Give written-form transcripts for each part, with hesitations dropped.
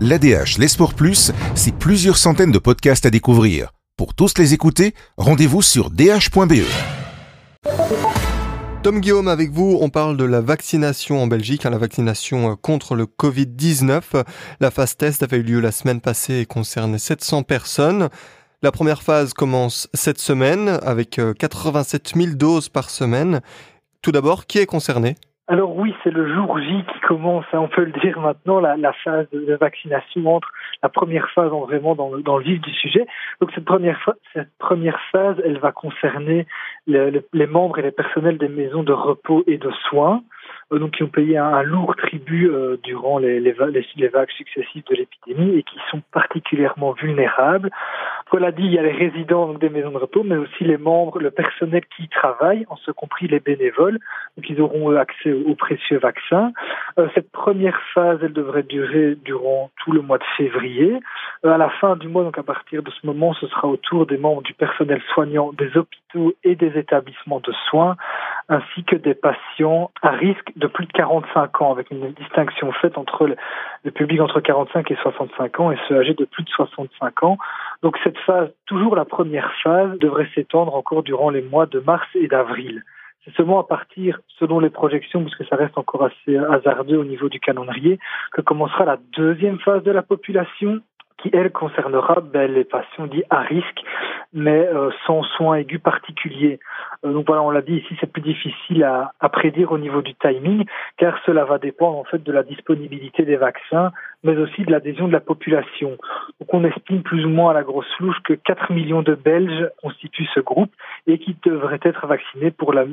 La DH, l'Esport Plus, c'est plusieurs centaines de podcasts à découvrir. Pour tous les écouter, rendez-vous sur dh.be. Tom Guillaume avec vous, on parle de la vaccination en Belgique, la vaccination contre le Covid-19. La phase test avait eu lieu la semaine passée et concernait 700 personnes. La première phase commence cette semaine avec 87 000 doses par semaine. Tout d'abord, qui est concerné ? Alors oui, c'est le jour J qui commence, on peut le dire maintenant, la phase de vaccination entre la première phase vraiment dans le vif du sujet. Donc cette première phase, elle va concerner les membres et les personnels des maisons de repos et de soins, donc qui ont payé un lourd tribut durant les vagues successives de l'épidémie et qui sont particulièrement vulnérables. Voilà dit, il y a les résidents donc des maisons de repos, mais aussi les membres, le personnel qui y travaille, en ce compris les bénévoles, donc ils auront accès aux précieux vaccins. Cette première phase, elle devrait durer durant tout le mois de février. À la fin du mois, donc à partir de ce moment, ce sera au tour des membres du personnel soignant des hôpitaux et des établissements de soins, ainsi que des patients à risque de plus de 45 ans, avec une distinction faite entre le public entre 45 et 65 ans et ceux âgés de plus de 65 ans. Donc cette phase, toujours la première phase, devrait s'étendre encore durant les mois de mars et d'avril. C'est seulement à partir, selon les projections, parce que ça reste encore assez hasardeux au niveau du calendrier, que commencera la deuxième phase de la population, qui, elle, concernera les patients dits à risque, mais sans soins aigus particuliers. Donc voilà, on l'a dit ici, c'est plus difficile à prédire au niveau du timing, car cela va dépendre en fait de la disponibilité des vaccins, mais aussi de l'adhésion de la population. Donc on estime plus ou moins à la grosse louche que 4 millions de Belges constituent ce groupe et qui devraient être vaccinés pour la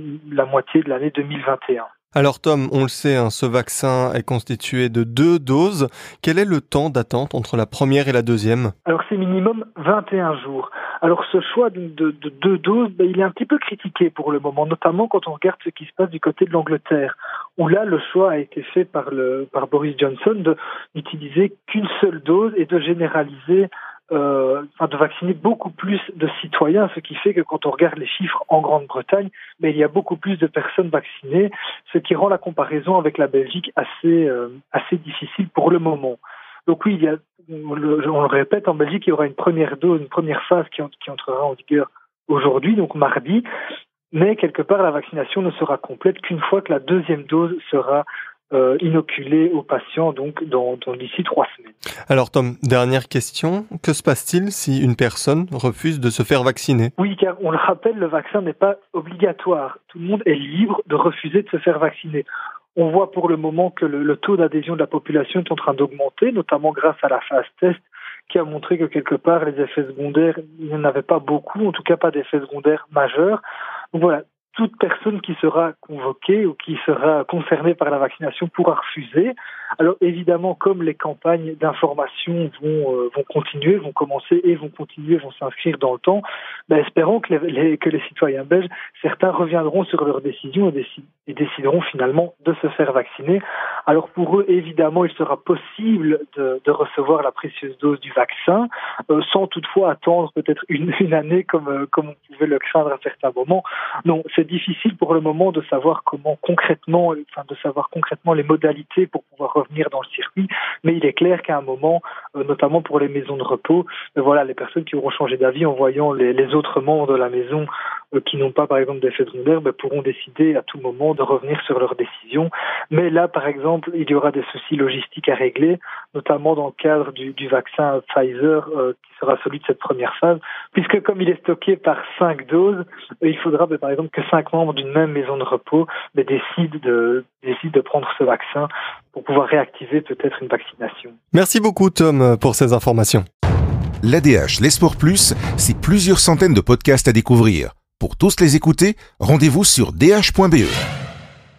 moitié de l'année 2021. Alors Tom, on le sait, ce vaccin est constitué de 2 doses. Quel est le temps d'attente entre la première et la deuxième ? Alors c'est minimum 21 jours. Alors ce choix de 2 doses, il est un petit peu critiqué pour le moment, notamment quand on regarde ce qui se passe du côté de l'Angleterre, où là le choix a été fait par Boris Johnson de n'utiliser qu'une seule dose et de généraliser, de vacciner beaucoup plus de citoyens, ce qui fait que quand on regarde les chiffres en Grande-Bretagne, il y a beaucoup plus de personnes vaccinées, ce qui rend la comparaison avec la Belgique assez difficile pour le moment. Donc oui, on le répète, en Belgique, il y aura une première dose, une première phase qui entrera en vigueur aujourd'hui, donc mardi, mais quelque part la vaccination ne sera complète qu'une fois que la deuxième dose sera inoculé aux patients donc dans d'ici 3 semaines. Alors Tom, dernière question, que se passe-t-il si une personne refuse de se faire vacciner ? Oui, car on le rappelle, le vaccin n'est pas obligatoire. Tout le monde est libre de refuser de se faire vacciner. On voit pour le moment que le taux d'adhésion de la population est en train d'augmenter, notamment grâce à la phase test qui a montré que quelque part les effets secondaires, il n'y en avait pas beaucoup, en tout cas pas d'effets secondaires majeurs. Donc voilà. Toute personne qui sera convoquée ou qui sera concernée par la vaccination pourra refuser. Alors évidemment, comme les campagnes d'information vont s'inscrire dans le temps, espérons que les citoyens belges, certains reviendront sur leur décision et décideront finalement de se faire vacciner. Alors pour eux, évidemment, il sera possible de recevoir la précieuse dose du vaccin, sans toutefois attendre peut-être une année comme on pouvait le craindre à certains moments. Non, c'est difficile pour le moment de savoir concrètement les modalités pour pouvoir revenir dans le circuit, mais il est clair qu'à un moment, notamment pour les maisons de repos, les personnes qui auront changé d'avis en voyant les autres membres de la maison qui n'ont pas par exemple d'effet secondaire pourront décider à tout moment de revenir sur leur décision. Mais là, par exemple, il y aura des soucis logistiques à régler, notamment dans le cadre du vaccin Pfizer qui sera celui de cette première phase, puisque comme il est stocké par 5 doses, il faudra par exemple que 5 membres d'une même maison de repos décident de prendre ce vaccin pour pouvoir réactiver peut-être une vaccination. Merci beaucoup Tom pour ces informations. L'ADH, l'Esport Plus, c'est plusieurs centaines de podcasts à découvrir. Pour tous les écouter, rendez-vous sur dh.be.